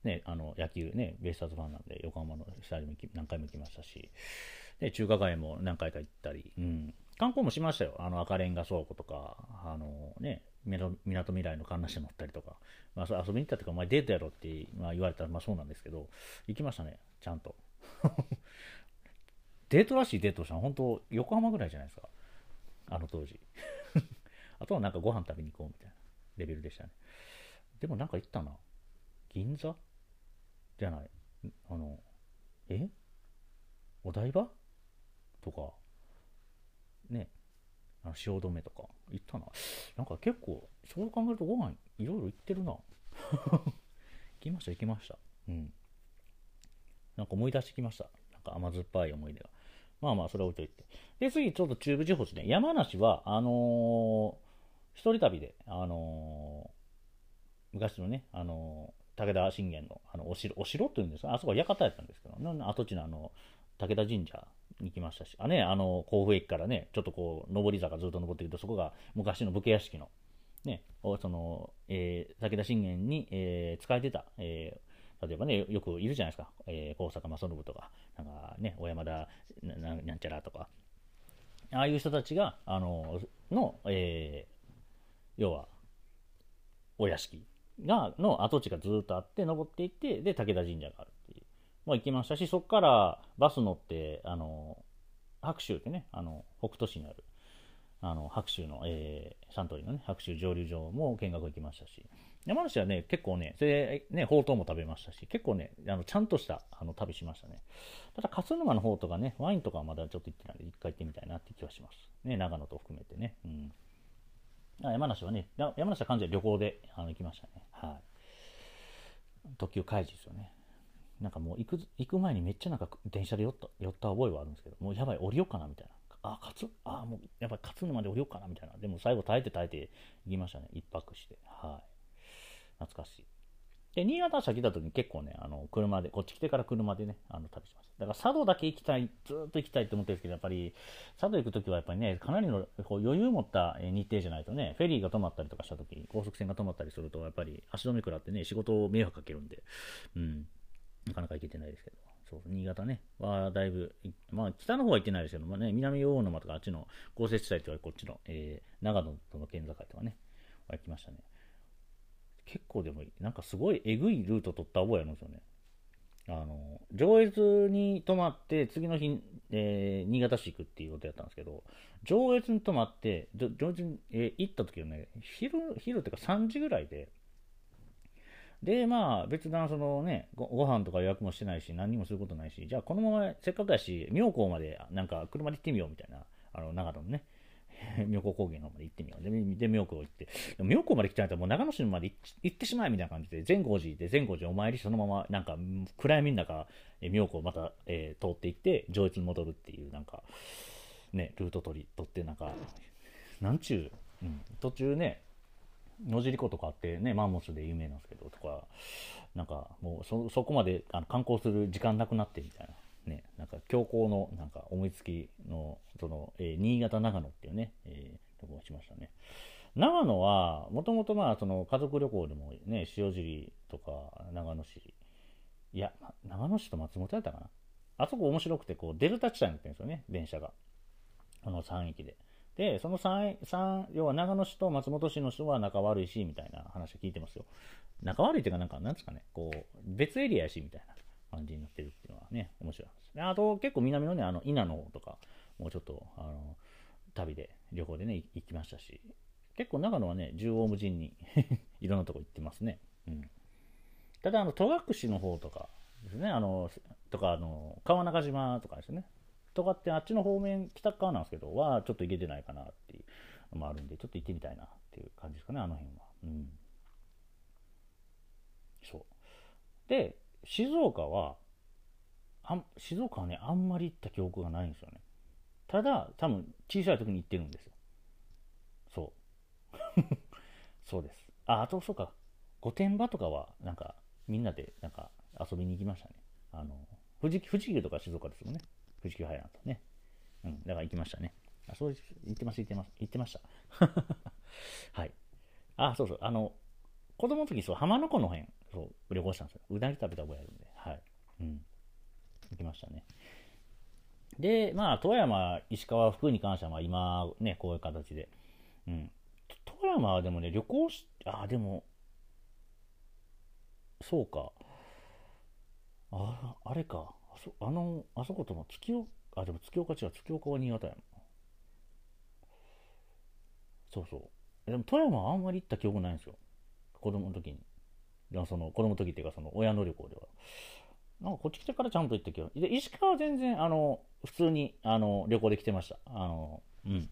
ね、野球ね、ベイスターズファンなんで、横浜のスタジアム何回も行きましたし、で、中華街も何回か行ったり、うん。観光もしましたよ。赤レンガ倉庫とか、ね、みなとみらいの観覧車乗ったりとか、まあ、それ遊びに行ったとか、お前デートやろって、まあ、言われたら、まあ、そうなんですけど、行きましたね、ちゃんと。デートらしいデートしたの本当横浜ぐらいじゃないですか、あの当時。あとはなんかご飯食べに行こうみたいなレベルでしたね。でもなんか行ったな、銀座じゃない、お台場とかね、汐留とか行ったな。なんか結構そう考えるとご飯いろいろ行ってるな。きました、行きました。うん。なんか思い出してきました。なんか甘酸っぱい思い出が。まあまあ、それは置いといて。で、次、ちょっと中部地方ですね。山梨は、一人旅で、昔のね、武田信玄の、お城っていうんですか、あそこは館やったんですけど、跡地の武田神社に行きましたし、甲府駅からね、ちょっとこう、上り坂ずっと登っていくと、そこが昔の武家屋敷の、ね、その、武田信玄に、使えてた、例えばね、よくいるじゃないですか、高坂正信とか、なんかね、小山田 なんちゃらとか、ああいう人たちが、要は、お屋敷が、の跡地がずっとあって、登っていって、で、武田神社があるっていう。もう行きましたし、そこからバス乗って、白州ってね、北斗市にある、白州の、サントリーのね、白州蒸留所も見学行きましたし、山梨はね、結構ね、それね、ほうとうも食べましたし、結構ね、ちゃんとした旅しましたね。ただ、勝沼の方とかね、ワインとかはまだちょっと行ってないんで、一回行ってみたいなって気はします。ね、長野と含めてね。うん。山梨は完全に旅行で行きましたね。はい。特急開示ですよね。なんかもう行く前にめっちゃなんか電車で寄った覚えはあるんですけど、もうやばい、降りようかなみたいな。もうやばい、勝沼で降りようかなみたいな。でも最後耐えて行きましたね。一泊して。はい。懐かしい。で、新潟市来た時に結構ね、車で、こっち来てから車でね、旅しました。だから佐渡だけ行きたい、ずっと行きたいって思ってるんですけど、やっぱり、佐渡行く時はやっぱりね、かなりのこう余裕持った日程じゃないとね、フェリーが止まったりとかした時、高速船が止まったりすると、やっぱり足止め食らってね、仕事を迷惑かけるんで、うん、なかなか行けてないですけど。そう、新潟ね、はだいぶ、まあ、北の方は行ってないですけど、まあね、南魚沼とかあっちの豪雪地帯とか、こっちの、長野との県境とかね、行きましたね。結構でもなんかすごいえぐいルート取った覚えあるんですよね。上越に泊まって次の日、新潟市行くっていうことやったんですけど、上越に泊まって上越に、行った時はね、昼っていうか3時ぐらいで、でまあ別段そのね ご飯とか予約もしてないし何にもすることないし、じゃあこのまませっかくやし妙高までなんか車で行ってみようみたいな、長野のね妙高高原の方まで行ってみよう。で、妙高行って。妙高まで来たんだったらもう長野市まで行ってしまえみたいな感じで、善光寺お参りして、そのままなんか暗闇の中、妙高また、通って行って、上越に戻るっていう、なんか、ね、ルート取って、なんか、なんちゅう、うん、途中ね、野尻湖とかあってね、マンモスで有名なんですけど、とか、なんかもうそこまで観光する時間なくなってみたいな。ね、なんか強行のなんか思いつきのその、新潟長野っていうね、ところをしましたね。長野はもともとまあその家族旅行でもね、塩尻とか長野市、いや長野市と松本だったかな、あそこ面白くてこうデルタ地帯になってるんですよね、電車が3駅で。で、その3、要は長野市と松本市の人は仲悪いしみたいな話を聞いてますよ。仲悪いっていうかなんですかね、こう別エリアやしみたいな感じになってるっていうのはね、面白いですね。あと結構南のね、伊那の方とかもうちょっと旅行でね行きましたし、結構長野はね縦横無尽にいろんなとこ行ってますね。うん、ただ戸隠の方とかですね、とか川中島とかですね、とかってあっちの方面北側なんですけどはちょっと行けてないかなっていうのもあるんで、ちょっと行ってみたいなっていう感じですかね、辺は。うん、そうで。静岡はね、あんまり行った記憶がないんですよね。ただ、多分、小さい時に行ってるんですよ。そう。そうです。あと、そうか。御殿場とかは、なんか、みんなで、なんか、遊びに行きましたね。富士急とか静岡ですもんね。富士急ハイランドね。うん、だから行きましたね。そうです。行ってました。はい。そうそう。子供の時、そう、浜名湖の辺。そう旅行したんですよ。うなぎ食べた覚えあるんで、はい、うん、行きましたね。で、まあ富山、石川、福井に関してはまあ今ねこういう形で、うん、富山はでもね旅行し、でもそうか、あれか、あそことも月岡、でも月岡は新潟やもん。そうそう。でも富山はあんまり行った記憶ないんですよ。子供の時に。子供の時っていうか、親の旅行では。なんかこっち来てからちゃんと行ったけど、で、石川は全然、普通に、旅行で来てました。うん。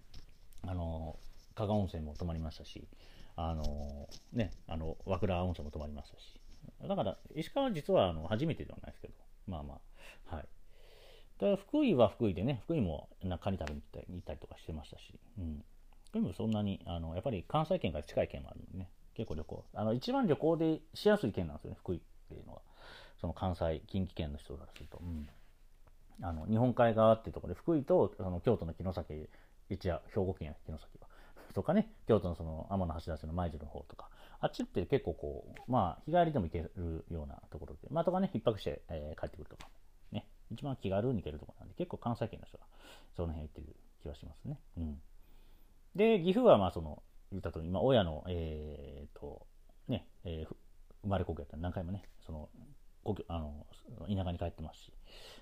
加賀温泉も泊まりましたし、和倉温泉も泊まりましたし、だから石川は実は初めてではないですけど、まあまあ、はい。だから福井は福井でね、福井もカニ食べに行ったりとかしてましたし、うん、福井もそんなにやっぱり関西圏から近い県があるのでね、結構旅行、一番旅行でしやすい県なんですよね、福井っていうのは。その関西、近畿圏の人からすると。うん、日本海側っていうところで、福井と京都の城崎、一夜、兵庫県や城崎は、とかね、京都のその天橋立の舞鶴の方とか、あっちって結構こう、まあ、日帰りでも行けるようなところで、まあ、とかね、一泊して、帰ってくるとか、ね、一番気軽に行けるところなんで、結構関西圏の人が、その辺行ってる気はしますね。うん。で、岐阜は、まあ、言ったとおり、今、親の、ね、生まれ故郷やったら何回もね、故郷田舎に帰ってますし、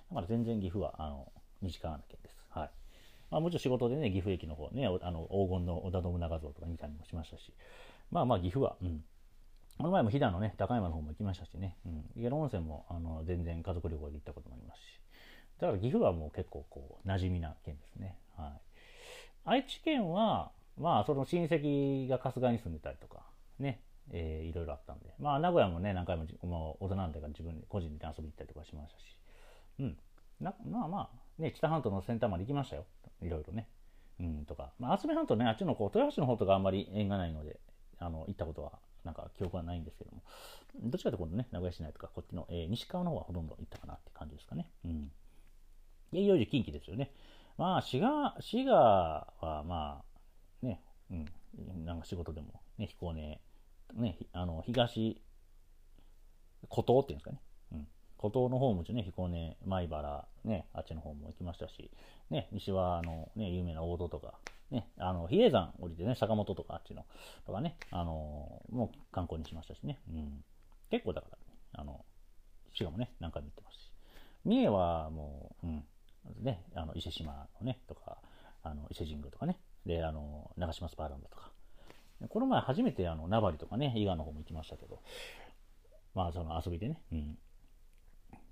だから全然岐阜は、身近な県です。はい。まあ、もちろん仕事でね、岐阜駅の方ね、黄金の織田信長像とか見たりもしましたし、まあまあ岐阜は、うん。この前も飛騨のね、高山の方も行きましたしね、うん。下呂温泉も、全然家族旅行で行ったこともありますし、だから岐阜はもう結構こう、馴染みな県ですね。はい。愛知県は、まあ、その親戚が春日に住んでたりとか、ね、いろいろあったんで、まあ、名古屋もね、何回も、まあ、大人なんだから自分で個人で遊びに行ったりとかしましたし、うん。まあまあ、ね、知多半島の先端まで行きましたよ。いろいろね。うん、とか。まあ、渥美半島ね、あっちのこう、豊橋の方とかあんまり縁がないので、行ったことは、なんか記憶はないんですけども、どっちかというとね、名古屋市内とか、こっちの、西側の方はほとんど行ったかなって感じですかね。うん。で、いよいよ近畿ですよね。まあ、滋賀は、まあ、ね、うん、なんか仕事でも、ね、彦根、ね、東、古東っていうんですかね。古東の方もね、彦根、米原、ね、あっちの方も行きましたし、ね、西はね、有名な大戸とか、ね、比叡山降りてね、坂本とかあっちの、とかね、もう観光にしましたしね、うん。結構だから、滋賀もね、何回も行ってますし、三重はもう、うん、ね、伊勢志摩のね、とか、伊勢神宮とかね、で、長島スパーランドとか、この前初めて名張とかね、伊賀の方も行きましたけど、まあ、遊びでね、うん。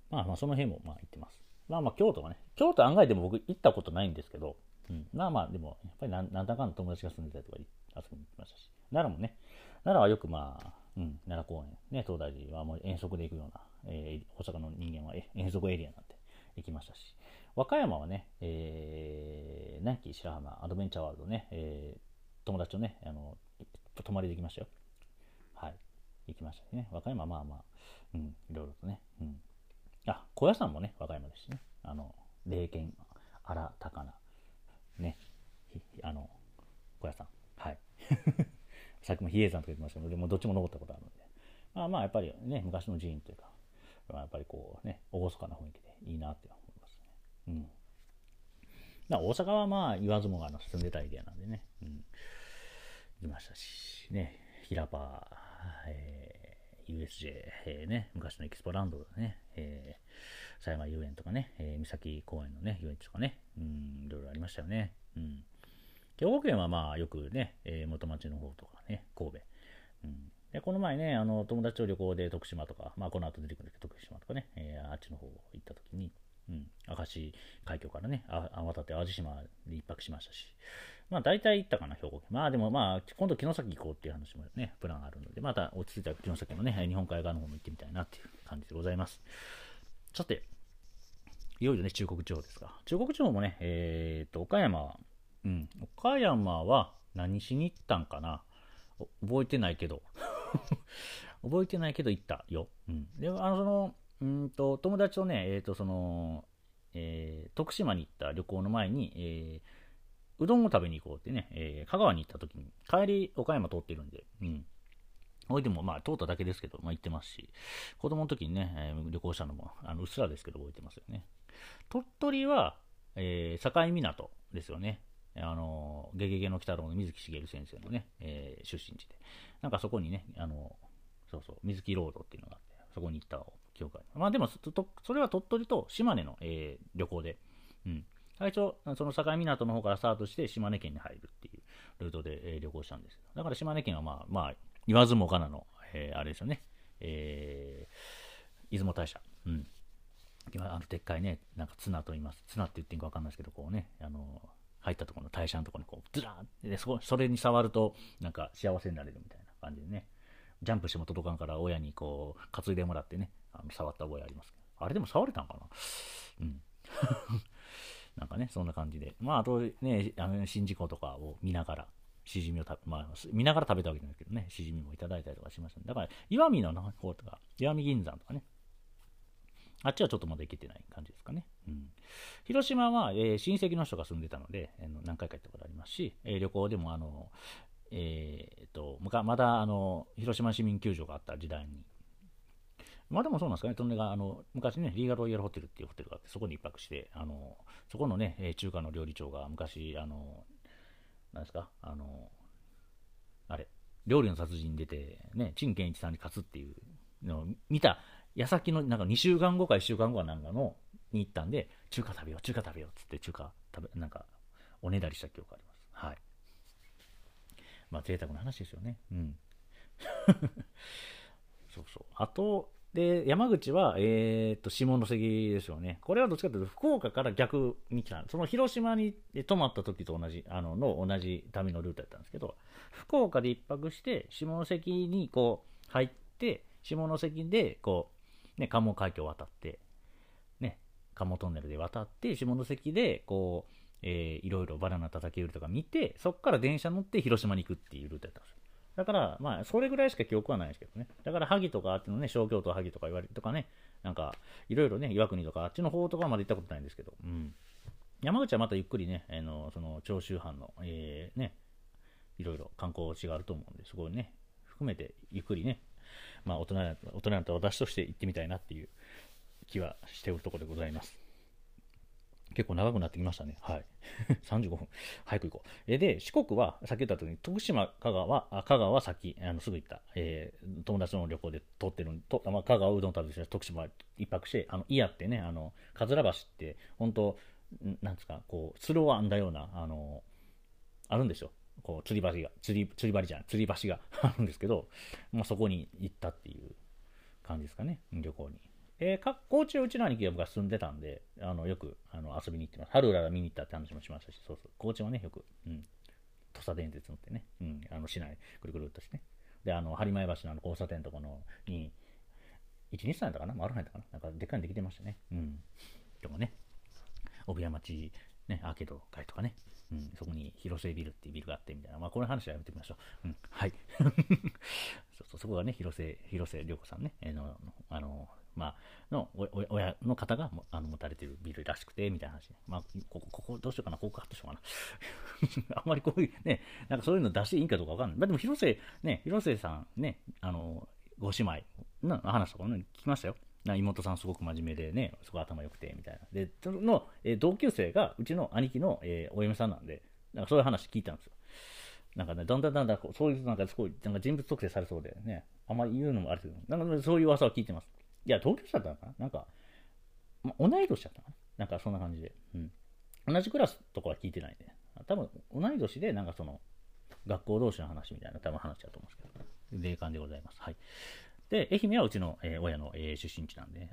まあまあその辺もまあ行ってます。まあまあ京都はね、京都案外でも僕行ったことないんですけど、うん、まあまあでもやっぱりなんだかんだ友達が住んでたりとか遊びに行きましたし、奈良もね、奈良はよくまあ、うん、奈良公園、ね、東大寺はもう遠足で行くような、大阪の人間は遠足エリアなんて行きましたし、和歌山はね、南紀白浜アドベンチャーワールドね、友達とね、泊まりできましたよ。はい、行きましたね。和歌山はまあまあ、うん、いろいろとね、うん。あ、高野山もね、和歌山ですしね。霊剣、荒高菜、ね、高野山。はい。さっきも比叡山とか言ってましたけど、もうどっちも登ったことあるんで。まあまあ、やっぱりね、昔の寺院というか、やっぱりこうね、厳かな雰囲気でいいなって思いますね。うん。だから大阪はまあ、言わずもがな住んでたエリアなんでね、うん。行きましたし、ね、平場、USJ、ね、昔のエキスポランドだね、狭山遊園とかね、三崎公園のね、遊園地とかね、いろいろありましたよね。うん。兵庫県はまあ、よくね、元町の方とかね、神戸。うん。で、この前ね、友達と旅行で徳島とか、まあ、この後出てくる徳島とかね、あっちの方行った時に、うん、明石海峡からね、渡って淡路島で一泊しましたし、まあ大体行ったかな、兵庫県。まあでもまあ、今度城崎行こうっていう話もね、プランあるので、また落ち着いたら城崎のね、日本海側の方も行ってみたいなっていう感じでございます。さて、いよいよね、中国地方ですが、中国地方もね、岡山は何しに行ったんかな、覚えてないけど、覚えてないけど行ったよ。うん。で、友達とね、徳島に行った旅行の前に、うどんを食べに行こうってね、香川に行った時に、帰り、岡山通ってるんで、うん。おいでも、まあ、通っただけですけど、まあ、行ってますし、子供の時にね、旅行したのも、うっすらですけど、覚えてますよね。鳥取は、境港ですよね。ゲゲゲの鬼太郎の水木しげる先生のね、出身地で。なんかそこにね、そうそう、水木ロードっていうのがあって、そこに行った記憶があります。まあでもそれは鳥取と島根の、旅行で、うん。最初、その境港の方からスタートして島根県に入るっていうルートで、旅行したんです。だから島根県はまあ、言わずもがなの、あれですよね、出雲大社。うん。今、でっかいね、なんか綱と言います。綱って言っていいか分かんないですけど、こうね、入ったところの大社のところにこう、ずらーって、それに触ると、なんか幸せになれるみたいな感じでね。ジャンプしても届かんから親にこう担いでもらってね、触った覚えありますけど、あれでも触れたんかな、うんなんかねそんな感じで、まああとね、宍道湖とかを見ながらしじみをまあ、見ながら食べたわけじゃないけどね、しじみもいただいたりとかしました、ね、だから岩見の方とか石見銀山とかね、あっちはちょっとまだ行けてない感じですかね、うん、広島は、親戚の人が住んでたので、何回か行ったことありますし、旅行でもまだ広島市民球場があった時代に、まあでもそうなんですかね、トンネが昔ね、リーガロイヤルホテルっていうホテルがあって、そこに一泊して、そこのね、中華の料理長が昔、なんですか、あれ、料理の殺人に出て、ね、陳建一さんに勝つっていうのを見た矢先の、なんか2週間後か1週間後かなんかのに行ったんで、中華食べようっつって、中華食べ、なんか、おねだりした記憶があります。はい。まあ、贅沢な話ですよね。うん。そうそう。あと、で山口は、下関ですよね。これはどっちかというと福岡から逆に来た、その広島に泊まった時と同じ同じ旅のルートだったんですけど、福岡で一泊して下関にこう入って、下関でこう、ね、関門海峡を渡って、ね、関門トンネルで渡って、下関でこう、いろいろバナナ叩き売りとか見て、そこから電車乗って広島に行くっていうルートだったんですよ。だから、まあ、それぐらいしか記憶はないですけどね。だから、萩とか、あっちのね、小京都萩とか言われるとかね、なんか、いろいろね、岩国とか、あっちの方とかまで行ったことないんですけど、うん。山口はまたゆっくりね、その、長州藩の、ね、いろいろ観光地があると思うんで、すごいね、含めて、ゆっくりね、まあ、大人だった私として行ってみたいなっていう気はしておるところでございます。結構長くなってきましたね。はい。35分。早く行こう。で、四国は、さっき言ったとおり、徳島、香川さっき、すぐ行った、友達の旅行で通ってるんと、まあ、香川うどん食べて、徳島一泊して、伊谷ってね、桂橋って、本当なんですか、こう、スロー編んだような、あるんですよ。こう、釣り橋があるんですけど、まあ、そこに行ったっていう感じですかね、旅行に。高知はうちの兄貴が僕が住んでたんで、よく遊びに行ってます。春浦見に行ったって話もしましたし、そうそう、高知はね、よく、うん、土佐電鉄乗ってね、うん、市内ぐるぐるっとしてね、で、播磨橋の交差点とかのに、1日だったかな、回らないだかな、なんかでっかいのできてましたね。うん。でもね、帯屋町、ね、アーケード街とかね、うん、そこに広末ビルっていうビルがあってみたいな、まあ、この話はやめてみましょう。うん、はい。そこがね、広末涼子さんね、まあ、親の方が持たれているビルらしくてみたいな話、ね、まあ、ここどうしようかな、ここカットしようかなあんまりこういうね、なんかそういうの出していいかどうか分かんない、まあ、でも広瀬さんね、ご姉妹の話とかね聞きましたよ。妹さんすごく真面目でね、すごい頭良くてみたいなで、その、同級生がうちの兄貴の、お嫁さんなんで、なんかそういう話聞いたんですよ。なんかね、だんだんそういうなんかすごいなんか人物特定されそうでね、あんまり言うのもあるけど、なんかそういう噂を聞いてます。いや、同級生だったのかな、なんか、ま、同い年だったかな、なんかそんな感じで、うん、同じクラスとかは聞いてないんで、多分同い年で、なんかその、学校同士の話みたいな、多分話だと思うんですけど、霊感でございます。はい。で、愛媛はうちの、親の、出身地なんで、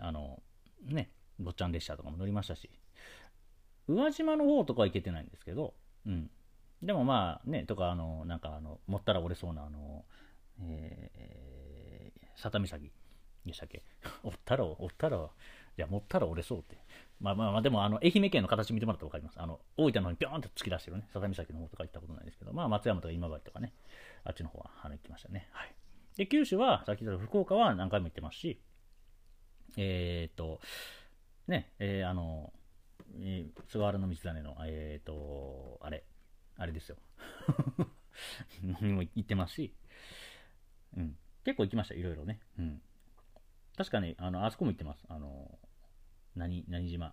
ね、坊っちゃん列車とかも乗りましたし、宇和島の方とかは行けてないんですけど、うん。でもまあ、ね、とか、なんか、もったら折れそうな、佐多岬。でしたっけおったら、いや、もったら折れそうって。まあ、でも、愛媛県の形見てもらったら分かります。大分の方にぴょんと突き出してるね、佐多岬の方とか行ったことないですけど、まあ、松山とか今治とかね、あっちの方は、行きましたね。はい。で、九州は、さっき言った福岡は何回も行ってますし、ね、菅原道真の、あれですよ。にも行ってますし、うん、結構行きました、いろいろね。うん。確かに、あそこも行ってます。何島。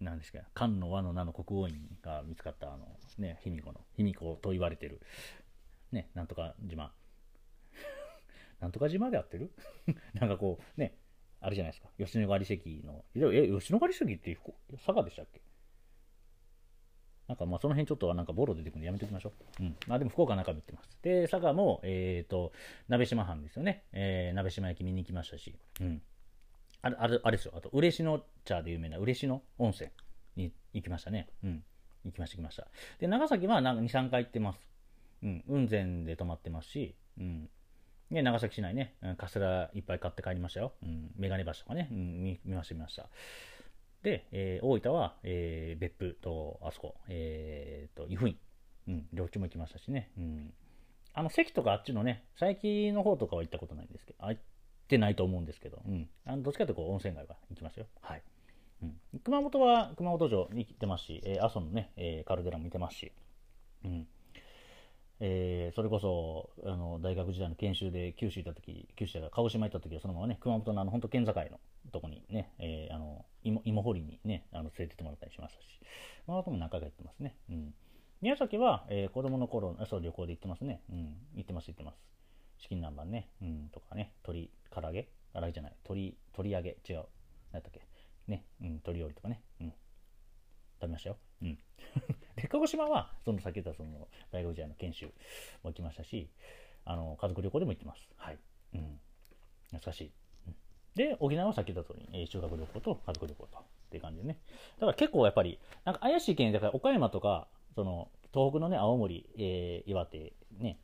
何ですか、漢の和の名の国王院が見つかった、ね、卑弥呼と言われてる、ね、なんとか島。なんとか島で合ってるなんかこう、ね、あれじゃないですか、吉野ヶ里遺跡の、吉野ヶ里遺跡って佐賀でしたっけ？なんかまあその辺ちょっとなんかボロ出てくるんでやめておきましょう。うん。まあでも福岡の中身行ってます。で、佐賀も、鍋島藩ですよね。鍋島焼き見に行きましたし、うん。あれですよ。あと、嬉野茶で有名な嬉野温泉に行きましたね。うん。行きました。で、長崎はなんか2、3回行ってます。雲仙で泊まってますし、ね、長崎市内ね、カステラいっぱい買って帰りましたよ。メガネ橋とかね、見ました。で、大分は、別府と、あそこ、湯布院、両地も行きましたしね。関とかあっちのね、佐伯の方とかは行ったことないんですけど、行ってないと思うんですけど、どっちかというとこう温泉街は行きましたよ。はい。熊本は熊本城に行ってますし、阿蘇のね、カルデラも見てますし、それこそ大学時代の研修で九州行った時、九州が鹿児島行った時はそのままね、熊本の本当県境のとこにね、芋掘りにね、連れてってもらったりしましたし、熊本も何回か行ってますね。宮崎は、子供の頃、旅行で行ってますね。行ってます。チキン南蛮ね、とかね、鶏唐揚げ、あれじゃない、鶏揚げ、違う、何だったっけね、鶏料理とかね、食べましたよ。で、鹿児島は、さっき言った大学時代の研修も行きましたし、家族旅行でも行ってます。はい。懐かしい。で、沖縄はさっき言った通り、修学旅行と家族旅行と、っていう感じでね。だから結構やっぱり、なんか怪しい県だから、岡山とか、東北のね、青森、岩手、ね、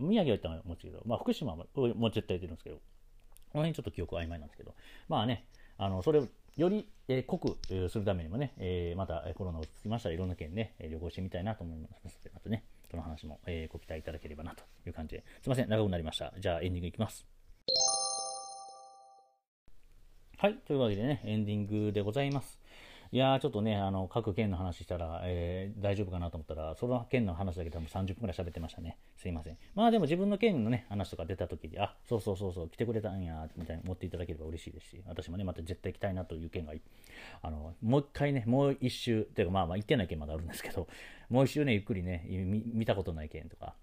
宮城は行ったのもちろんですけど、福島も絶対行ってるんですけど、この辺ちょっと記憶曖昧なんですけど、まあね、それをより、濃くするためにもね、またコロナ落ち着きましたらいろんな県ね、旅行してみたいなと思いますのでね、その話も、ご期待いただければなという感じで、すいません、長くなりました。じゃあエンディングいきます。はい、というわけでね、エンディングでございます。いやー、ちょっとね、各県の話したら、大丈夫かなと思ったら、その県の話だけでも30分くらい喋ってましたね。すいません。まあでも自分の県のね、話とか出た時に、あ、そう、来てくれたんや、みたいに思っていただければ嬉しいですし、私もね、また絶対行きたいなという県が、もう一回ね、もう一周、というかまあ行ってない県まだあるんですけど、もう一周ね、ゆっくりね、見たことない県とか、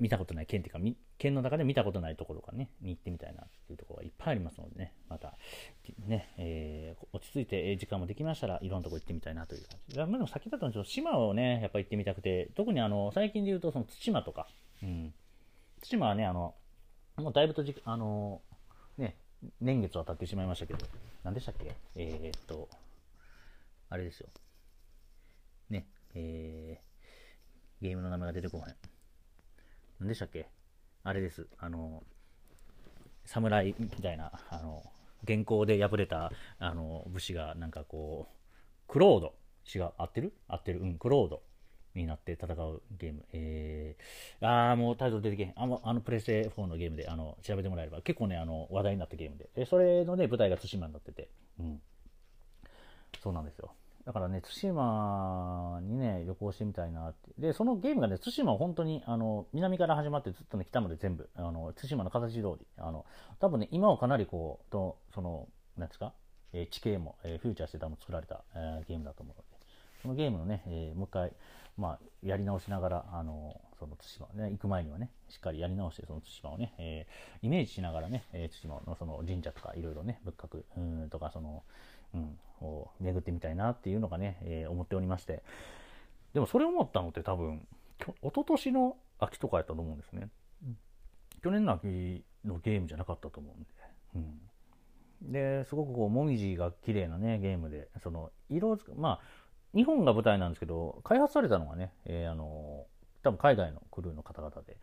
見たことない県っていうか、県の中で見たことないところかね、に行ってみたいなっていうところがいっぱいありますのでね、またね、落ち着いて時間もできましたら、いろんなとこ行ってみたいなという感じ。まあでも先だとちょっと島をね、やっぱ行ってみたくて、特に最近で言うと対馬とか、対馬はね、もうだいぶとね、年月は経ってしまいましたけど、何でしたっけ、あれですよ、ね、ゲームの名前が出てこない。何でしたっけ、あれです、侍みたいな元寇で敗れた武士がなんかこうクロード、違う、合ってる、クロードになって戦うゲーム、もうタイトル出てけん、プレステ4のゲームで調べてもらえれば結構ね話題になったゲームで、それのね舞台が対馬になってて、そうなんですよ。だからね、対馬にね、旅行してみたいなって。で、そのゲームがね、対馬は本当に、南から始まってずっとね、北まで全部、対馬の形通り、多分ね、今はかなりこう、なんですか、地形も、フューチャーして作られた、ゲームだと思うので、そのゲームのね、もう一回、やり直しながら、対馬、ね、行く前にはね、しっかりやり直して、対馬をね、イメージしながらね、対馬の神社とか、いろいろね、仏閣、とか、を巡ってみたいなっていうのがね、思っておりまして、でもそれ思ったのって多分一昨年の秋とかやったと思うんですね、去年の秋のゲームじゃなかったと思うんで、ですごくこうもみじが綺麗なねゲームで、日本が舞台なんですけど、開発されたのがね、多分海外のクルーの方々で、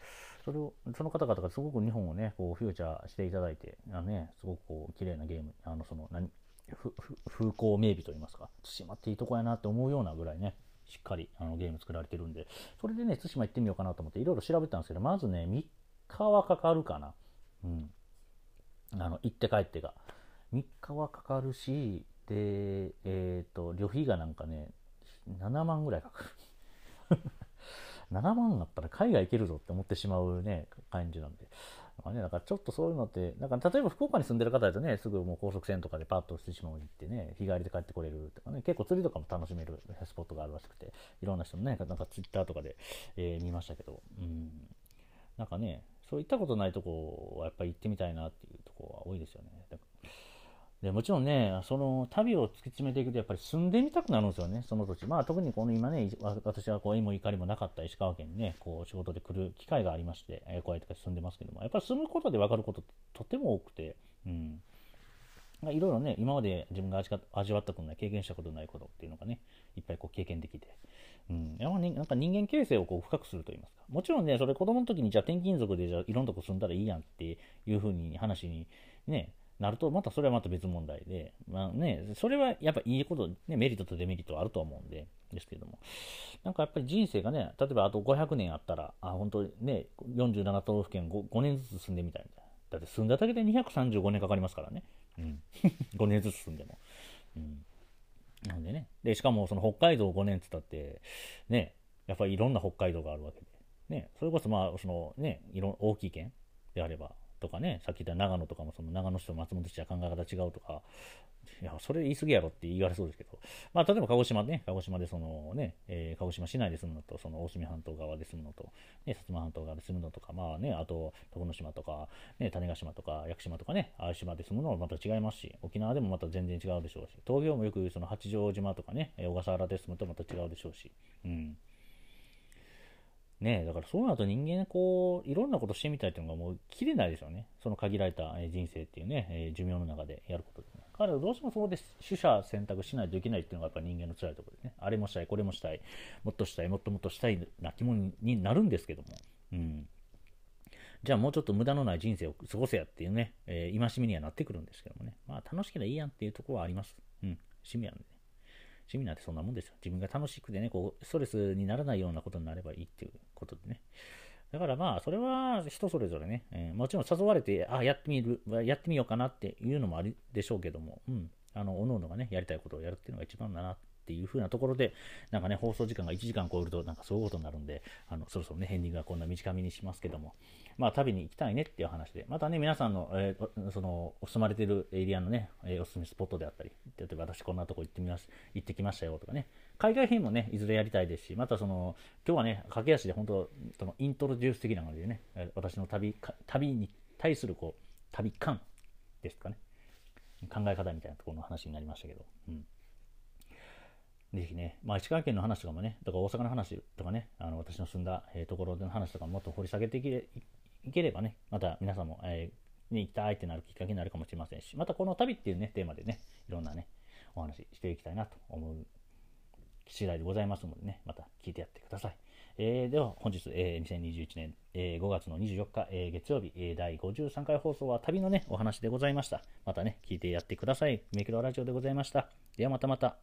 その方々がすごく日本をねこうフューチャーしていただいて、すごくこう綺麗なゲーム、風光明媚といいますか、対馬っていいとこやなって思うようなぐらいね、しっかりゲーム作られてるんで、それでね、対馬行ってみようかなと思っていろいろ調べたんですけど、まずね、3日はかかるかな。行って帰ってが。3日はかかるし、で、旅費がなんかね、7万ぐらいかかる。7万だったら海外行けるぞって思ってしまうね、感じなんで。だからちょっとそういうのって、例えば福岡に住んでる方だとね、すぐもう高速船とかでパッと対馬に行ってね、日帰りで帰ってこれるとかね、結構釣りとかも楽しめるスポットがあるらしくて、いろんな人のね、ツイッターとかで、見ましたけど、そういったことないとこはやっぱり行ってみたいなっていうとこは多いですよね。でもちろんね、旅を突き詰めていくとやっぱり住んでみたくなるんですよね、その土地。特にこの今ね、私はこう縁もゆかりもなかった石川県にね、こう仕事で来る機会がありまして、こうやって住んでますけども、やっぱり住むことで分かることってとても多くて、いろいろね、今まで自分が味わったことない、経験したことないことっていうのがね、いっぱいこう経験できて、なんか人間形成をこう深くすると言いますか。もちろんね、それ子供の時にじゃあ転勤族でじゃあいろんなとこ住んだらいいやんっていうふうに話にね、なると、またそれはまた別問題で、まあね、それはやっぱいいこと、ね、メリットとデメリットはあるとは思うんで、ですけども、なんかやっぱり人生がね、例えばあと500年あったら、あ、本当にね、47都道府県 5年ずつ住んでみたいな。だって住んだだけで235年かかりますからね。うん、5年ずつ住んでも。うんなんでね、でしかもその北海道5年って言ったって、ね、やっぱりいろんな北海道があるわけで、ね、それこそまあその、ね、大きい県であればとかね、さっき言った長野とかもその長野市と松本市は考え方違うとか、いやそれ言い過ぎやろって言われそうですけど、まあ、例えば鹿児島ね、鹿児島でその、ね鹿児島市内で住むのと、その大隅半島側で住むのと、ね、薩摩半島側で住むのとか、まあね、あと徳之島とか、ね、種子島とか屋久島とかね、ああいう島で住むのもまた違いますし、沖縄でもまた全然違うでしょうし、東京もよくその八丈島とかね、小笠原で住むとまた違うでしょうし、うんね、だからそうなると人間こういろんなことしてみたいというのがもう切れないですよね。その限られた人生っていうね寿命の中でやることで、ね、彼はどうしてもそこで取捨選択しないといけないっていうのがやっぱり人間の辛いところでね、あれもしたいこれもしたいもっとしたいもっともっとしたいな気分になるんですけども、うん、じゃあもうちょっと無駄のない人生を過ごせやっていうね、戒めにはなってくるんですけどもね、まあ楽しければいいやんっていうところはあります。うん、趣味なんでね。趣味なんてそんなもんですよ。自分が楽しくてね、こうストレスにならないようなことになればいいっていうことでね。だからまあ、それは人それぞれね、もちろん誘われて、あ、やってみようかなっていうのもあるでしょうけども、うん、おのおのがね、やりたいことをやるっていうのが一番だなっていうふうなところで、なんかね、放送時間が1時間超えると、なんかそういうことになるんで、そろそろね、エンディングはこんな短めにしますけども、まあ、旅に行きたいねっていう話で、またね、皆さんの、その、お住まれてるエリアのね、おすすめスポットであったり、例えば私こんなとこ行ってきましたよとかね、海外編もね、いずれやりたいですし、またその、今日はね、駆け足で本当、そのイントロデュース的な感じでね、私の旅に対するこう、旅感ですかね、考え方みたいなところの話になりましたけど、うん。ぜひね、まあ、石川県の話とかもね、とか大阪の話とかね、私の住んだ、ところでの話とかももっと掘り下げていければね、また皆さんも、に行きたいってなるきっかけになるかもしれませんし、またこの旅っていうね、テーマでね、いろんなね、お話していきたいなと思う次第でございますのでね、また聞いてやってください。では本日、2021年、5月の24日、月曜日、第53回放送は旅のね、お話でございました。またね、聞いてやってください。メクロラジオでございました。ではまたまた。